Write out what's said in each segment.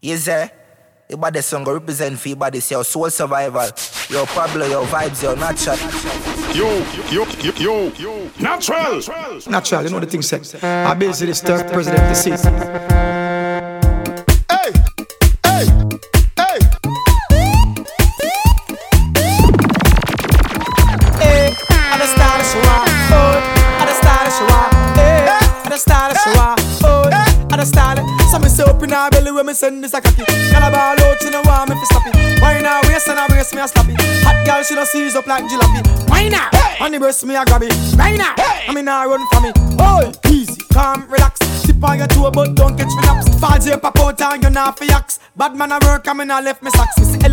Is it? Your body song represent for your body, your soul survival, your Pablo, your vibes, your natural. You. Natural, you know the thing said. I basically stuck president the seat. Hey, I'm the star of rock, oh, I'm the star of rock, hey, I'm the star of rock, oh, I'm the star of. So me say up in her belly when me send this a cocky. Girl a ball out, she no want me fi stop it. Wine her waist and her waist me a slap it. Hot girl she no seize up like jalopy. Wine her, hey. And the breast me a grab it. Wine her, hey. And me nah run from it. Oh, easy, calm, relax. Tip on your toe but don't catch me naps. Fall J pop out and you nah fi yaks. Bad man a work and me nah left me socks. Me say tip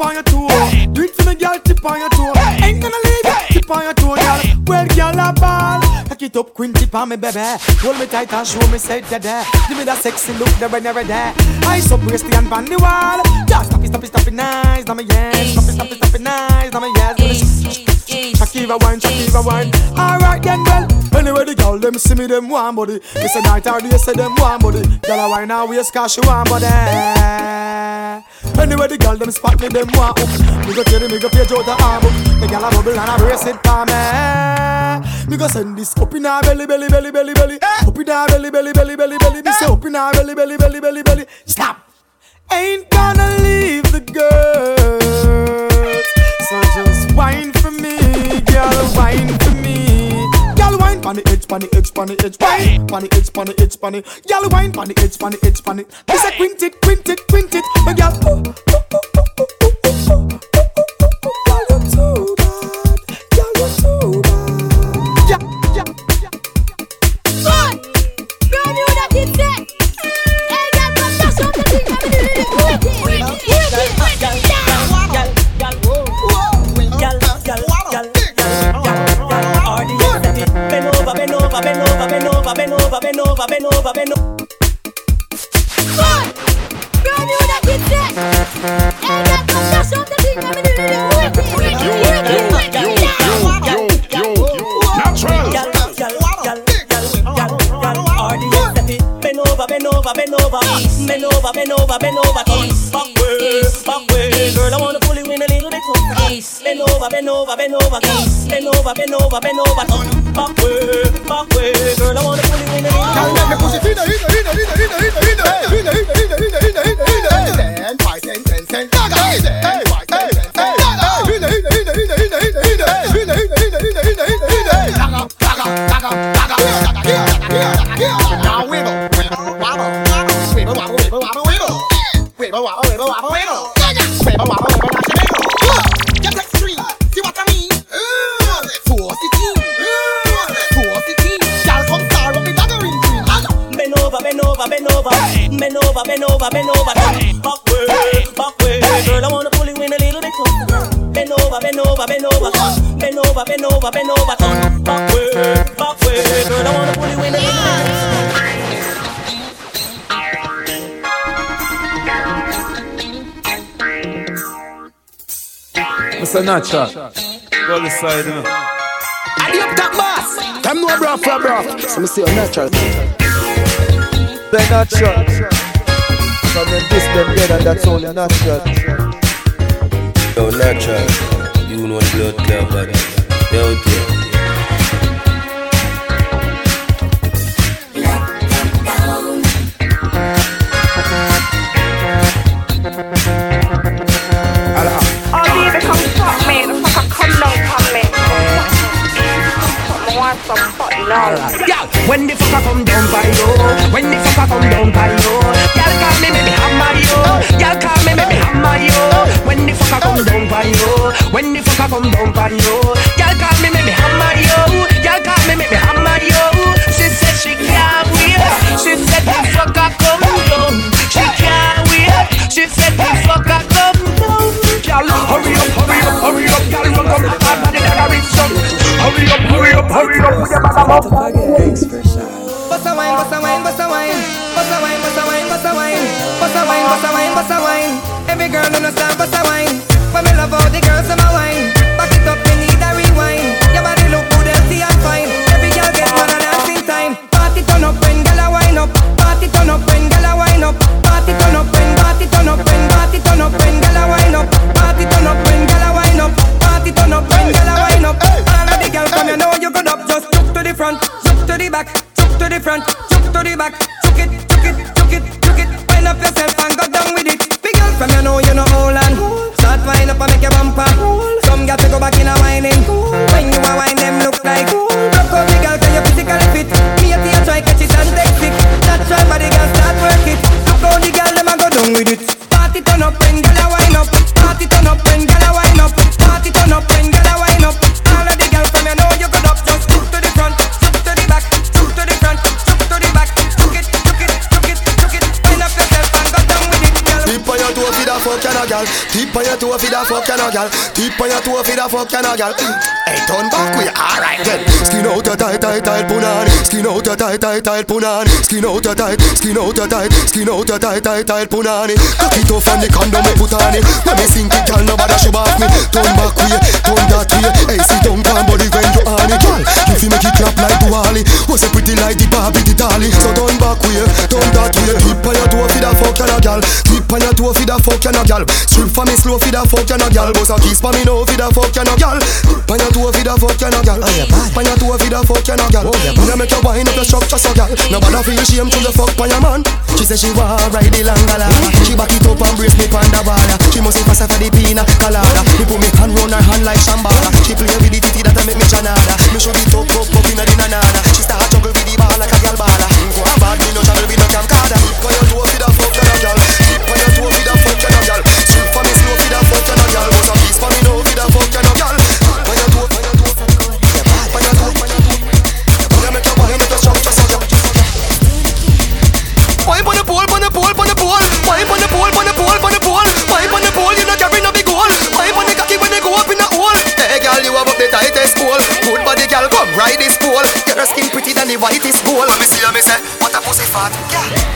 on your toe. Do it for me girl, tip on your toe. Ain't gonna leave you, tip on your toe girl. Where girl a ball? It up, queen tip on me, baby. Hold me tight and show me said that there. Give me that sexy look that when you're there. Eyes up, waist and on the wall. Just stop it, nice, now me yes. Stop it, nice, now me yes. Shakira wine. Alright then, well. Anyway, the girl them see me them one body. It's a night out, they say them one body. Girl a wine now, waist 'cause she one body. Anyway, the girl them spot me them one up. Me go tell them, me go page out the arm up. The girl a bubble and a brace it for me. Me go send this up in our belly. Up in our belly. Me say up in our belly. Stop. Ain't gonna leave the girls. So just whine for me, girl, whine for me. Girl, whine pon the edge. Whine pon the edge. Girl, whine pon the edge. Me say quint it. But girl, girl, you're too bad. Girl, you're too bad. Bend over. Boy, brand new that it's it. And that comes out of the thing I'm doing. Bend over, back way, girl, I wanna pull you in the bend over, back way. Girl, I wanna pull you in a little bit closer. Bend over, bend over, back way. Girl, I wanna pull you in a little bit closer. It's a natural. Go the side, man. I be up that boss. I'm no bro. So me say a natural. The natural. From them this, them dead, and that's only natural. Yo, natural, you know the blood care, but they out there. Oh, baby, come fuck me. The fucker come down from me. I want some fuck now. Yeah, when the fucker come down by you, y'all call me baby Hamayo. When the fucker come down by you, y'all call me baby Hamayo. She said she can't wait. She said the fucker come down. She can't wait. She said the fucker come down. Y'all hurry up, y'all run up. I'm not in a ring song. Hurry up, with your mother up. Bust a wine. Every girl understand bust a wine. When me love all the girls in my wine. Back it up, me need a rewind. Your body look good, healthy and fine. Every girl get one and dancing time. Party turn up when girl I wind up. Party turn up when girl I wind up. Party turn up when, party turn up when, party turn up when girl I wind up. Party turn up when girl I wind up. Party turn up when girl I wind up. All of the girls from you know you good up. Just chuck to the front, chuck to the back, chuck to the front, chuck to the back. Chuck it, chuck it, chuck it, chuck it. Wind up yourself and go down with it. Big girls from you know all and start wind up and make your bumper. Some girls go back in a whining. When you a whine them look like rock up the girl 'cause you physically fit. Try catch it and take it. That's why body girl start work it. Look how the girl them a go down with it. Party turn up when girl a wind up. Party turn up when girl a wind up. Party turn up when girl a wind up. All of the girls from you know you good up. Just shoot to the front, shoot to the back, shoot to the front, shoot to the back. Shook it, shook it, shook it, shook it. Wind up yourself and go down with it, girl. Tip on your toe for the fucking a girl. Tip on your toe for the fucking a girl. Tip on your toe for the fucking a girl. Hey, turn back, we alright then. Skin out your tight, put on. Skin out your tight, put on. Skin out your tight, skin out your tight, skin out your tight, put on it. Cocky tough and the condom me put on it. When me sink it, girl, nobody should back me. Turn back, we turn that way. Hey, sit down, can't body when you on it. If you make it clap like Wally, was a pretty like the Barbie, the Dolly. So turn back, we turn that way. Keep on your toe feed a fuck and a gal. Keep on your toe feed a fuck and a gal. Strip for me slow feed a fuck and a gal. Was a kiss for me no feed a fuck and a gal. Two of the fuck you no girl. Pan your two of the fuck you no girl. You make your wine up your structure so girl. Nobody feel shame to the fuck pan your man. She say she wanna ride the langala. She back it up and brace me panda bala. She must be faster for the pina colada. She put me hand round her hand like shambala. She play with the titty that I make me chanada. Me show the top up inna the nanana. She start juggle with the ball like a gal bala. Go and bad me no juggle with no camcorder. Pan your two of the fuck you no girl. Pan your two of the fuck you no girl. Shoot for me slow for the fuck you no girl. What's a piece for me no for the fuck you no girl. Pipe on the pole, on the pole, on the pole. Pipe on the pole, on the pole, on the pole. Pipe on the pole, you no carry no big hole. Pipe on the cocky when they go up in the hole. Hey girl, you have up the tightest pole. Good body girl, come ride this pole. Your skin pretty than the whitest pole. Let me see, let me say, what a pussy fat.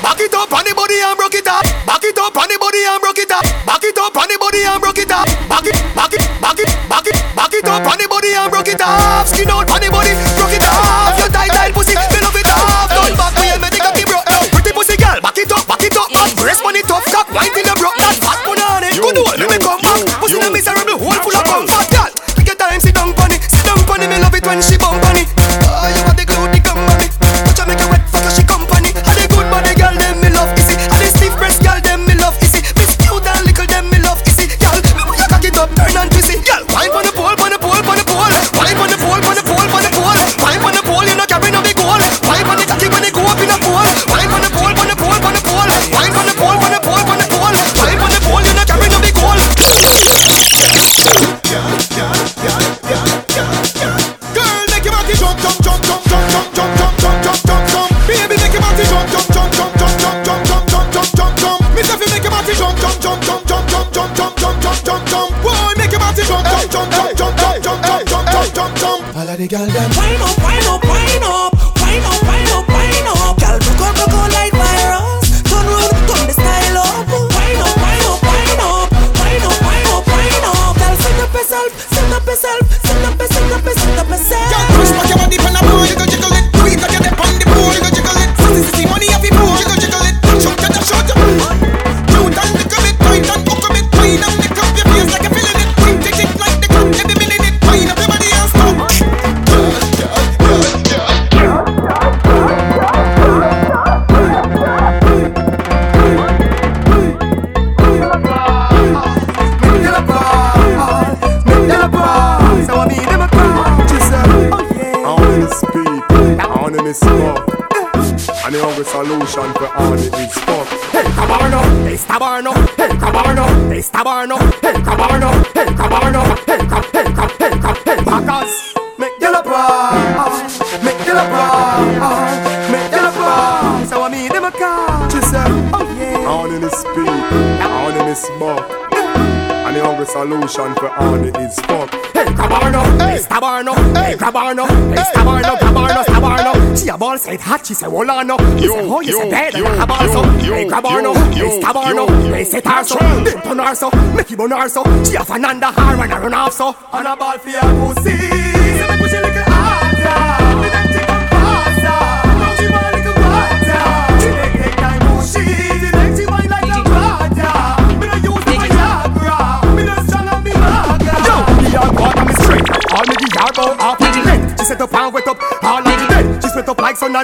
Back it up on the body and broke it up. Back it up on the body and broke it up. Back it up on the body and broke it up. Back it, back it, back it, back it. Back it up on the body and broke it up. Skin out on the body, broke it up. Your tight pussy, fill up it up. Don't back me and make the cocky broke down. Back it up, man. Brace money tough cock. Wine till you broke that. Fat money on it. Good old, let me come back. Pussy in a miserable hole full of comfort, girl. Pick your time, sit down funny. Sit down funny, me love it when she bump on it. Oh, you want the glue, the gum on me. Watch her make you wet, fuck her, she company. And the good body girl, them me love easy. And the stiff breast girl, them me love easy. Miss cute and little, them me love easy. Girl, me want you cock it up, turn and twist it. Girl, wine on the pole, on the pole, on the pole. Wine on the pole, on the pole, on the pole. Wine on the pole, you know carry no big hole. Wine on the cocky when they go up in a pole. Wine on the pole, on the pole. Wine on the pole, on the pole, on the pole. Wine on the pole, you're not carrying a big hole. Girl, make your body jump, jump, jump, jump, jump, jump, jump, jump, jump, jump, jump. Baby, make your body jump, jump, jump, jump, jump, jump, jump, jump, jump, jump, jump. Miss Effie, make your body jump, jump, jump, jump, jump, jump, jump, jump, jump, jump, jump, jump. Boy, make your body jump, jump, jump, jump, jump, jump, jump, jump, jump, jump. All of the girls them wine up, wine up, wine up, wine up, wine up, wine up. Girl, go go like viral. Send up, send up, send up, send up, send up. Girl, push back your body from the pool, jiggle it. Squeeze up your dip on the pool, jiggle it. See money off your pool, jiggle it. Shoot it, shoot it. Shoot and lick up it, point and hook up it, point and lick up your face like you're feeling it. Point it like the cup, every minute it. Point up your body and stop. And the only solution for all it is fuck. Hey, Cabarno, hey, Stabarno, hey, Cabarno, hey, Stabarno, hey, Cabarno, hey, Cabarno, hey, Cap, hey, Cap, hey, Cap, hey, Packers. Make the applause, make the applause, make the applause. So I mean, them a car, she said, oh yeah. On in the speed, on in the smoke. And the only solution for all it is fuck. Hey, Cabarno, hey, Stabarno, hey, Cabarno, hey, Stabarno, Cabarno, Stabarno. She a ball said hot, she say hold on no. He say oh, you say dead and a ball so. Hey, Cabarno, hey, Stabarno, hey, say tar so. Dip on her so, make you bun her so. She a Fernanda her and a run off so. And a ball for your pussy. Say me push a little harder. Me take it faster. Now she want a little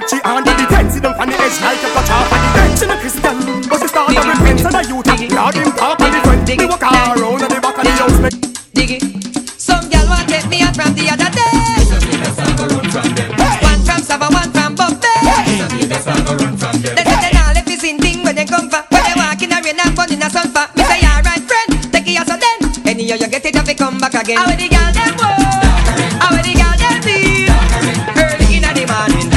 not she on the defense. See them from the edge like a touch off on the bench. She's a Christian, but she started to repent. And a youth, Lord him top of the front. They walk around at the back of the house. Diggy, some girl want take me out from the other day. Some girl that's not gonna run from them. One from Sava, one from Buffet. Some girl that's not gonna run from them. They say they all left this in thing when they come for. When they walk in the rain and burn in the sun for. Me say alright friend, take it out so then. Any of you get it up and come back again. How the girl them work? How the girl them feel? Early in the morning,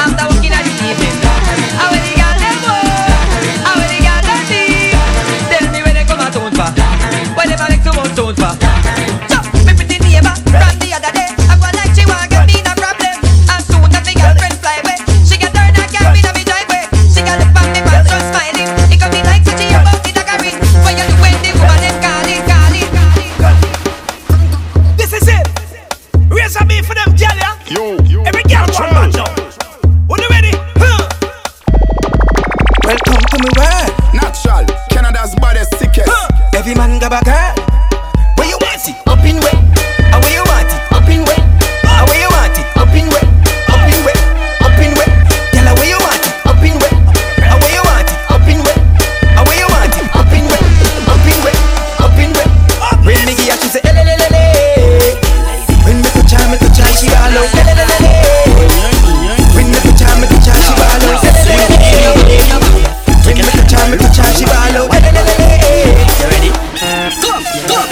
after working in the evening. How the girl them work? How the girl them feel? Tell me where they come out on for. Where they make so much sound for. So, my pretty neighbor from the other day, I go like she won't get me no problem. And soon that my girlfriend fly away, she can turn her car in my driveway. She can look back me and start smiling. It could be like she about the daggering. When you do when the woman them call it. Raise a beat for them girl, yeah? Yo. Every girl one man now. Are you ready? Huh. Welcome to my world. Natural, Canada's baddest, sickest. Every man got a girl. Where you want it? Up in way. And where you want it? Up in way. And where you want it? Up in way. Up in way. Up in way. Girl, and where you want it? Up in way. And where you want it? Up in way. And where you want it? Up in way. Up in way. Up in way. When me give her, she say, she got low. When make a time, make a time, she got low. When make a time, she got low. You ready? Go, go.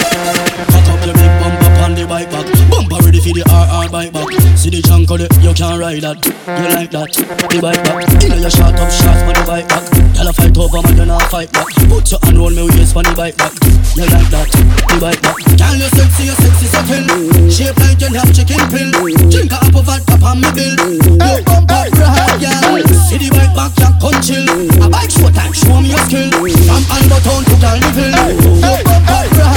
Back up, electric bump up on the bike back. Bumper ready for the RR bike back. See the junk on it, you can't ride that. You like that, the bike back. You know you shot up shots for the bike back. Y'all fight over, man, you not fight back. Put your hand round me waist for the bike back. You like that, the bike back. Girl, you sexy, so kill. Shape like you have chicken pill. Drink a apple vodka on me bill. You bump up real hard, girl. See the bike back, you come chill. A bike show time, show me your skill. From Albertown to Calvin. You bump up real hard, girl.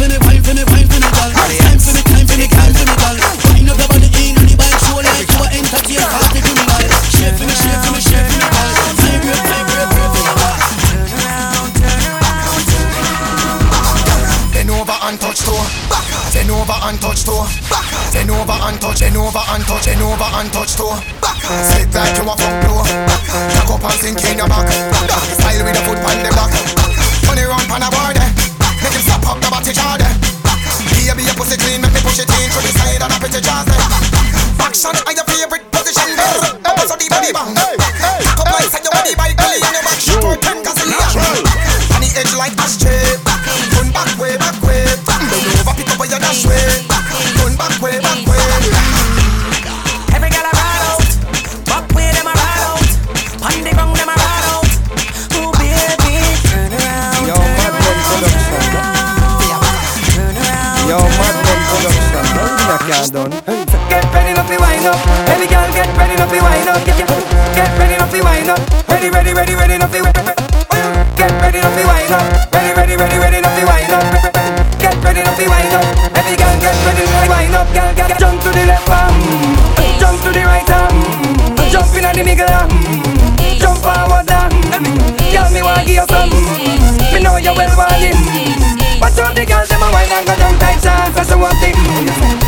Time for the, time for the, time for the, girl. Time for the, time for the, time for the, girl. Wind up the body in on the bike, show like you are entertained for the criminal. Shape for me, shape for me, shape for me, girl. Touch to back, then over and touch to back, then over and touch, and over and touch, and over and touch to back. Slip like you a fuck blow, back, back up and sink in the back, back. Style with the foot on the back, turn it round on a board, make him stop up the body charge. Here be a pussy clean, make me push it in through the side and a pretty jazz. Action on your favorite position, up so deep body bang, cock up like set your body by belly and your back shoot for 10 cause it's natural. On the edge like ashtray, turn back way back way. Back, going back way Every girl I ride out, back way them I ride out. On the ground them I ride out. Oh baby, turn around, yo, turn around, turn around. Yo, Madman Production, nothing I can't done. Get ready to wind up, every girl get ready to wind up. Get ready to wind up, ready, ready, ready, ready to wind up. Get ready to wind up, ready, ready, ready, ready to wind up. Get ready to wind up. Every girl get ready to wind up, girl, girl. Jump to the left arm, jump to the right arm, jump in the middle arm, jump forward arm. Girl, me want give you something, me know you well wanting. Watch out the girls, them a wine and go down tight chance, that's the one thing.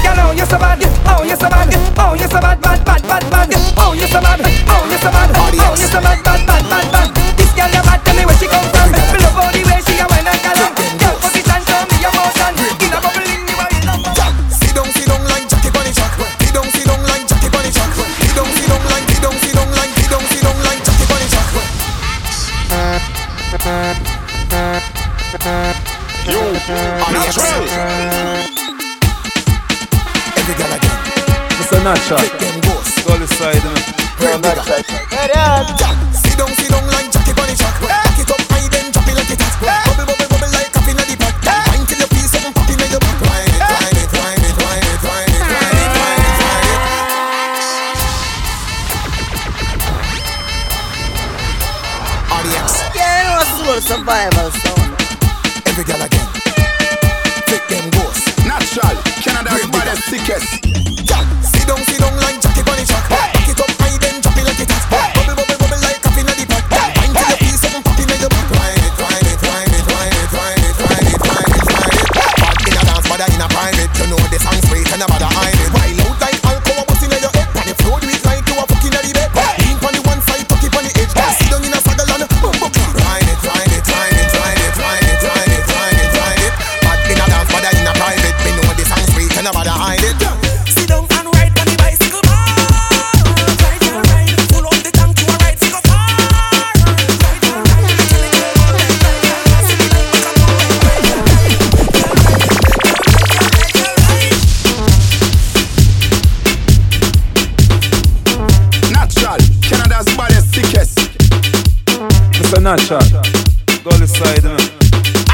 Girl, oh you so bad, oh you so bad, oh you so bad, bad, bad, bad, bad. Oh you so bad, oh you so bad, oh you so bad, bad, bad, bad, bad. This girl you bad, tell me where she come from. Me love all the way she a wine and go down. Girl, position, show me your motion. In a bubble. You are natural. Every girl again. It's a natural. Take them goes. Go the side. Go natural. Get out. See down like Jackie Bunny Jack. Back it up high then drop it like it hot. Bubble bubble bubble like coffee in the pot. Wine till you feel something popping in your back. Wine it, wine it, wine it, wine it, wine it, wine it, wine it, wine it. Audience. Yeah, it was soul survival song. Every girl again. Take them goes. Natural. Canada's baddest, sickest. Girl, sit down like Jackie Bunny Jack. Pack it up high then drop it like it hot. Bubble, bubble, bubble like coffee in the pot. Wine till you feel something popping in your back. Wine it, wine it, wine it, wine it, wine it, wine it, wine it, wine it. Bad in a dance, bad in a private. You know the song's great and nobody hide it. Wild out like alcohol, what's in your head? And you flow with like you a fucking idiot. natural. Gully side, man.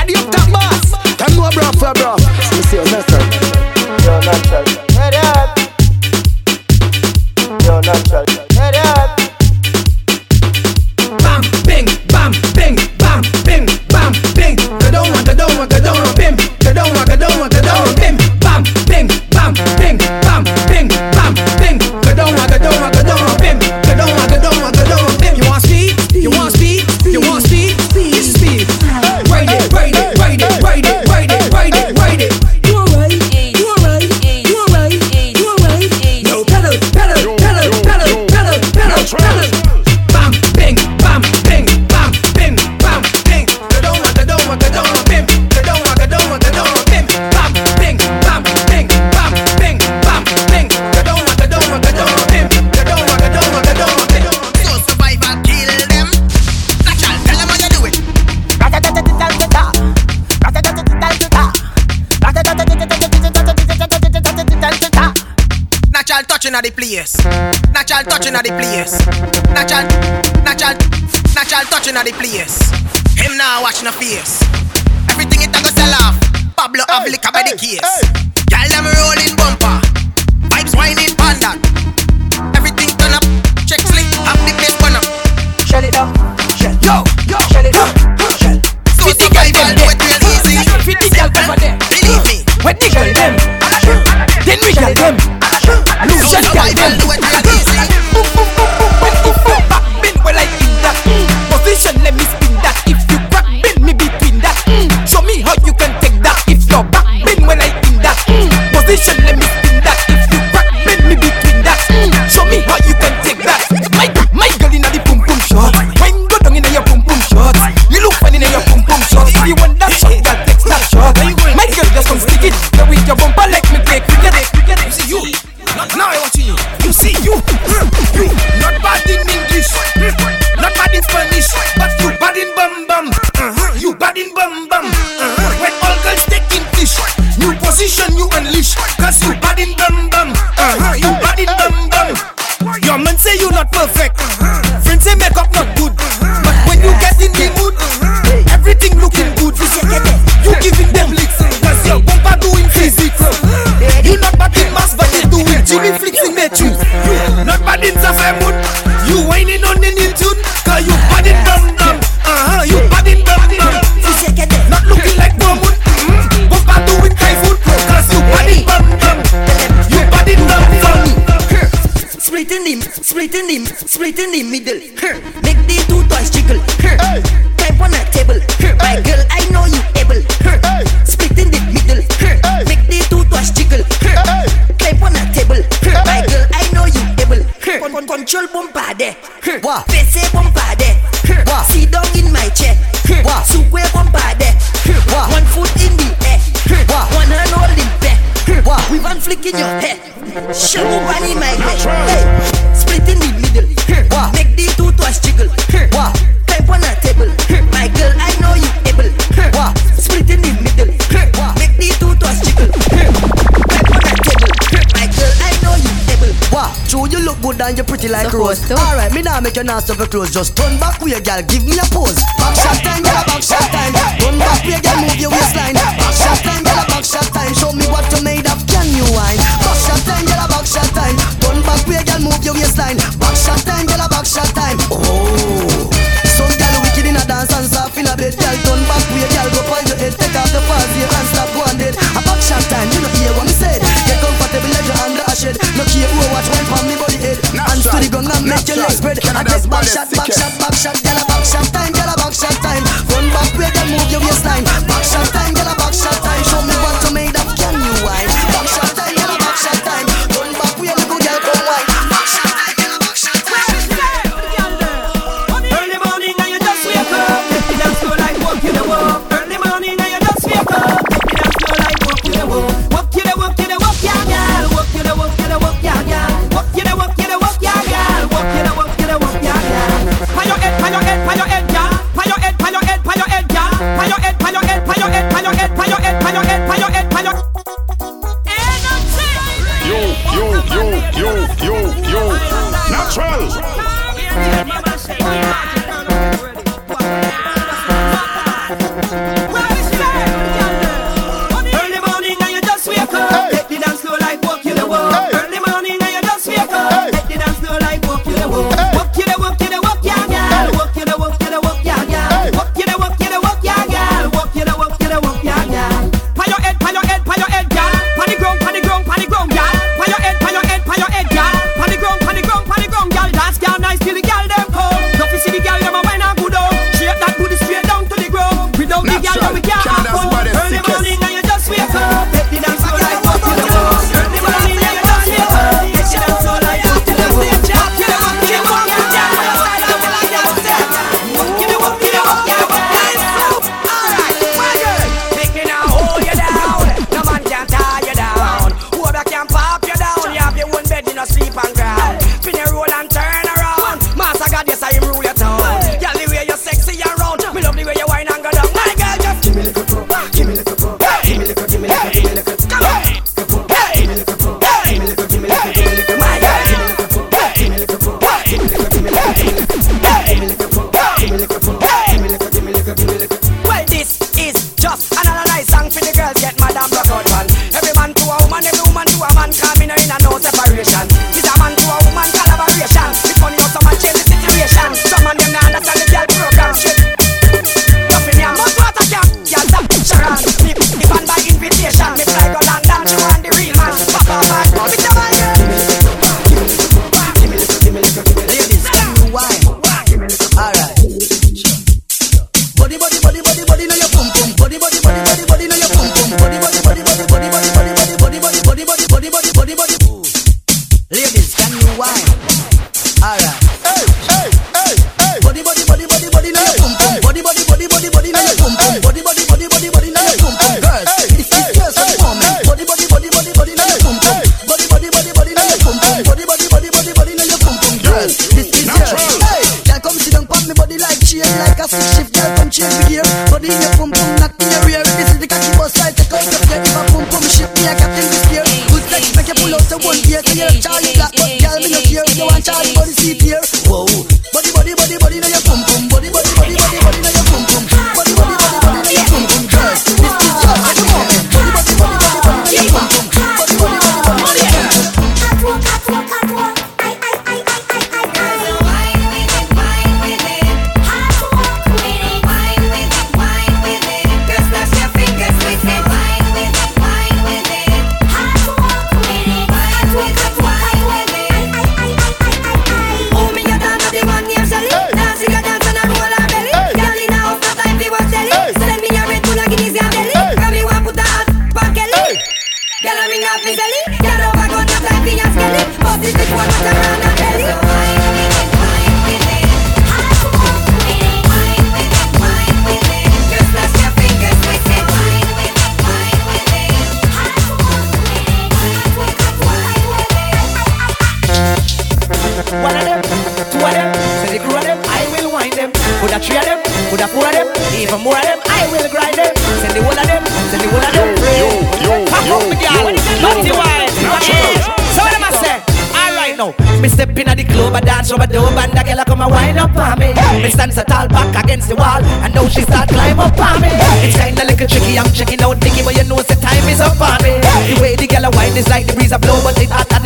And you that boss. Them no bra for bra. You see, you're natural. Ready up. You're natural. Ready up. Bam, bing, bam, bing, bam, bing, bam, bing. They don't want, they don't want, bim. They don't want, they don't want, bim. Bam, bing, bam, bing, bam, bing, bam, bing. They don't want, they don't want, bim. They don't want, they don't want, they don't want, bim. You want speed? You want speed? You want speed? This is speed. Ride it, ride it, ride it, ride it, ride it, ride it, ride it. You alright? You alright? You alright? You alright? No pedal, pedal, pedal, pedal, pedal, pedal, pedal. Bam, bing, bam, bing, bam, bing, bam, bing. They don't want, bim. They don't want, bim. Bam, bing, bam, bing, bam, bing, bam, bing. They don't want, bim. They don't want, bim. So survive and kill them. Natural, tell them how you do it. Natural touching at the place. Natural touching at the place. Natural touching at the place. Him now watching the face. Everything it a go sell off. Pablo have liquor by the case. Girl them rolling bumper. Vibes whining pandan. Everything turn up. Check slip. Have the place burn up. Shell it up. Shell. Yo. Yo. Shell it up. Shell. So survival do it real easy. Believe me. When we shell them, then we shell them. So survival do it real easy. Back bin well I in that position. Let me spin that. If you crack bin me between that. Show me how you can take that. If your back bin well I in that position. Let me spin that. If you crack bin me between that. Show me how you can take that. My girl inna the pum pum shot. When go down inna your pum pum shot. You look funny inna your pum pum shot. If you want that shot, girl take that shot. My girl just come stick it. Now with your bumper like me play cricket. You see you. Now I watching you. You see you. You not bad in English, not bad in Spanish, but you bad in bum bum. You bad in bum bum. When all girls take in fish, new position you unleash. 'Cause you bad in bum bum. You bad in bum bum. Your man say you not perfect. Friends say make up not good. But when you get in the mood, everything looking good. You giving them licks. 'Cause your bumper doing physics. You not bad in mass, but you doing Jimmy flicks in nature. You not bad in Sapphire Moon. You whining on in tune. 'Cause you bad in bum bum. You bad in bum bum. Not looking like Dortmund. Bumper doing typhoon. 'Cause you bad in bum bum. You bad in bum bum. Split in the middle. Make the two toys jiggle. Type on a table. My girl, I know you able. Split in the middle. Make the two toys jiggle. Type on a table. My girl, I know you able. Control bumper there. Face bumper there. Sit down in my chair. Sukwe bumper there. One foot in the air. One hand holding back. We van flick in your head. Show money my head. Hey, split in the middle. Make the two twice jiggle. Type on a table. My girl, I know you able. Split in the middle. Make the two twice jiggle. Type on a table. My girl, I know you able. True, you look good and you're pretty like a rose. Alright, me now make your nasty for clothes. Just turn back with your girl, give me a pose. Back shot time, girl, back shot time. Turn back with your girl, move your waistline. Back shot time, girl, back shot time. Show me what you made of, can you whine? Back shot time, girl, back shot time. Turn back with your girl, move your waistline. Back shot time, girl, back shot time. Oh, some girl wicked in a dance and soft in a bed. Girl, turn back with your girl, go find your head. Take out the pants here and stop one dead. A back shot time, you know hear what me said. Get comfortable like you're under a shed. Look here, who watch one from me body head. Hands to the gun and make your legs spread. And this back shot, girl, back shot time, girl, back shot time. Turn back with your girl, move your waistline. Back shot time, girl, back shot time. Show me what you made of, can you whine? Back shot time, girl, back shot time. Turn back with your good girl, go whine. Back shot time, girl, back shot time. Early morning and you just wake up. Take it down slow like walk you the walk. Early morning and you just wake up. Take it down slow like walk you the walk. Walk you the walk, you the walk, yeah, girl. Walk you the walk, you the walk, yeah, girl. Walk you the walk, you the walk, yeah, girl. Walk you the walk, you the walk, yeah, girl. How you get?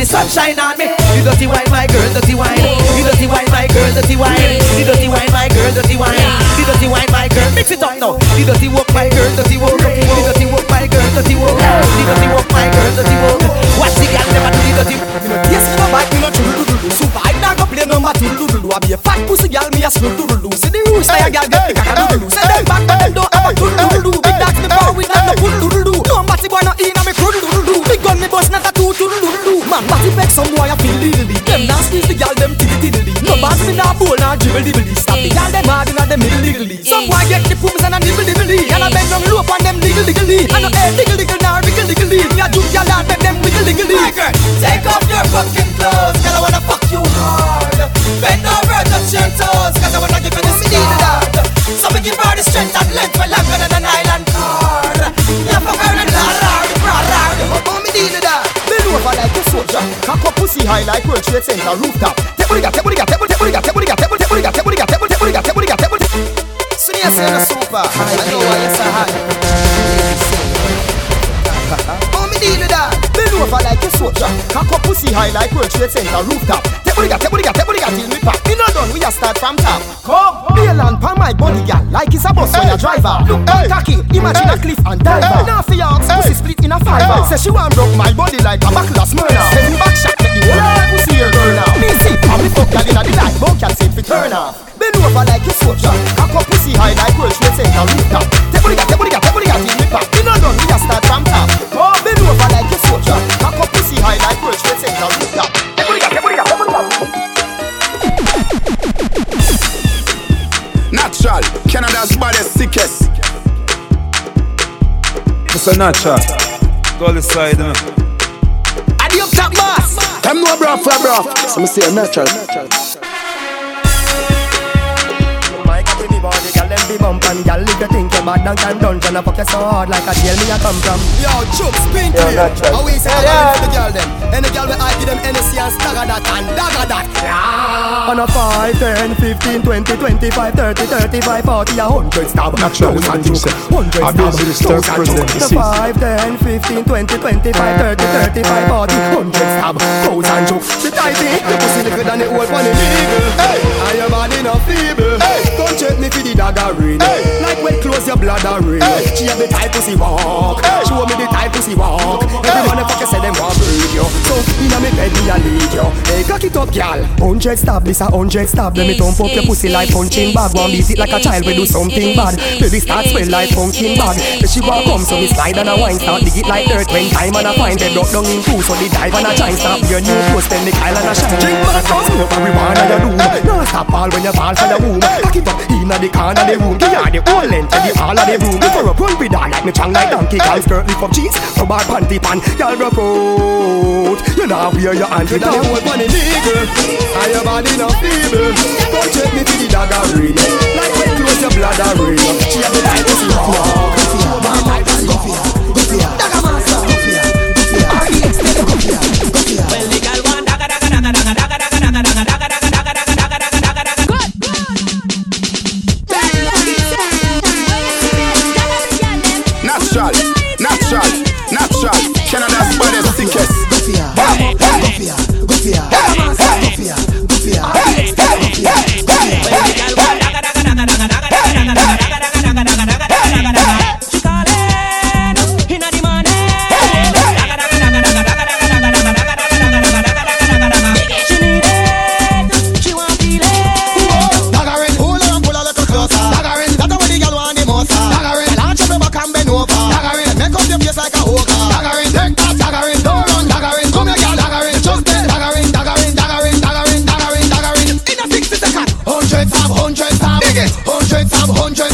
Sunshine on me. You dirty wine, my girl, dirty wine. You dirty wine, my girl, dirty wine. You dirty wine, my girl, dirty wine. You dirty wine, my girl. Mix it up now. You dirty walk, my girl, dirty walk. You dirty walk, my girl, dirty walk. You dirty walk, my girl, dirty walk. Watch the girl never do the dirty. Yes, you know my girl, do. So I'm not gonna play no more do. I be a fat pussy girl, me a slow do. See the rules, I a girl get the caca do. Say them back, but them don't have a do. Big dance the power with that no pull do. No matty boy no in a me crew do. Big gun me boss not a do. Man, but it makes some boy I feel diddly. Them dance is the y'all, them tiddly. No bad in a bowl, no jibble-dibbly. Stop the y'all, them hard in a middle-diggly. Some boy get the pooms and a nibble-diggly. And I bend down low upon them diggle-diggly. And I air diggle-diggle, now wiggle-diggly. Me a juke y'all and make them wiggle-diggly. My girl, take off your fucking clothes, cause I wanna fuck you hard. Bend over, touch your toes, cause I wanna give you this needed art. So we give her the strength and length for longer than an island car. Yeah, fuck her and la-la-la, ra-la-la. Oh, me needed art. Over like a soldier, cock up pussy high like World Trade Center rooftop. Teburiga. Soon as you're super, I know why you're so high. Oh, me deal that. Bend over like a soldier, cock up pussy high like World Trade Center rooftop. Teburiga. Till me back. We not done. We a start from top. Come, bail and palm my body, girl, like it's a bus when a driver. Look, cocky. Imagine a cliff and diver. Now for your pussy split in a fiber. Say she want broke my body like a backlash murder. Send me back shot, make the whole life pussy a girl now. Me see, I'm the fuck girl in the night, but can't say fi turn off. Bend over like a soldier, cock up pussy high like World Trade Center rooftop. Teburiga. Till me back. We not done. We a start from top. Bend over like a soldier, cock up pussy high like World Trade Center rooftop. Teburiga. Natural, Canada's baddest, sickest. It's a natural. Go this side, man. I do top boss. I'm no bra for bra. So I say a natural. My God, we body, girl, them be bump and girl, if you think you're mad, time down, tryna fuck you so hard like a jail me a come from. Yo, chokes, pink here. Always say I the girl them. Any girl we argue them, NSC and stagger that and dagger that. On a 5, 10, 15, 20, 25, 30, 35, 40, 100 stab. Natural, we can do so. 100 stab. On a 5, 10, 15, 20, 25, 30, 35, 40, 100 stab. 1,000 jokes. The tight thing, the pussy liquor than the old one illegal. Hey, I am man in a feeble. Hey, don't check me for the daggering. Hey, like when close your bladder ring. Hey, she have the tight pussy walk. Hey, show me the tight pussy walk. Hey, everyone a fucker say them want radio. So, inna me bed me a lead yo. Hey, cock it up, y'all. 100 stab, this a 100 stab. Let me thump up your pussy like punching bag. Wanna beat it like a child we do something bad. Baby start swell like pumpkin bag. Then she walk come, so me slide and a wine. Start dig it like dirt when time and a find. Then duck down in two, so the dive and a chine. Stop your new post, then the Kyle and a shine. Drink back, cause me up and we want and you do. Now stop all when you fall for the womb. Cock it up, inna the corner of the room. Give her the whole length and the all of the room. Before a pull with her like me chang like donkey. Call skirt, lift up jeans, from our panty pan. Y'all rock out. You know where your hand with the whole bunny nigga. I your body not feeble. Don't check me to the dagger ring. Like when close your bladder ring. She have the light pussy walk. Go fear. Dagger master. Go fear. RDX nigga. Go fear. Well, nigga, one dagger. hundreds of, hundreds of, hundreds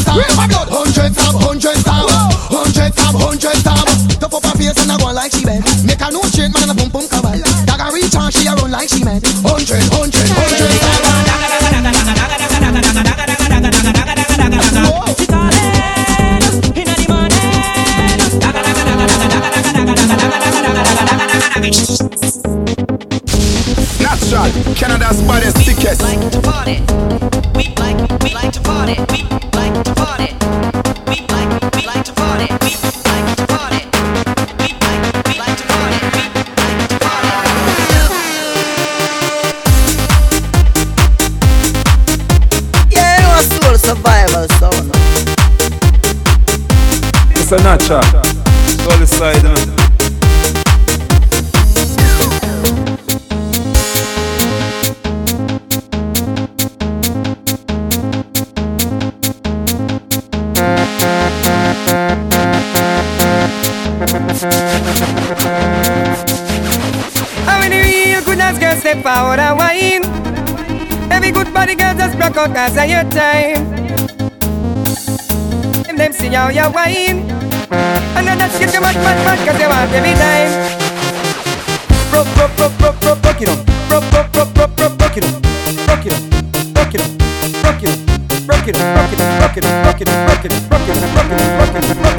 of, hundreds of. Top up her face and I go like she bent. Make her no shake, man, I pump pump cabal. Dagger reach and she a run like she meant. Hundred, hundred, hundred. Natural, Canada's baddest tickets. We like to party. We like to party. We like to party. We like to party. We like to party. We like to party. We like to party. Yeah, it was all survival sauna. It's a natural. Solid side. Power and wine. Every good body girl just broke out cause of your time. If them see how you wine, and now that shit you mad cause you want every time. Rock it up. Rock it up. Rock it up. Rock it up. Rock it up. Rock it up. Rock it up. Rock it up. Rock it up. Rock it up. Rock it up. Rock it up.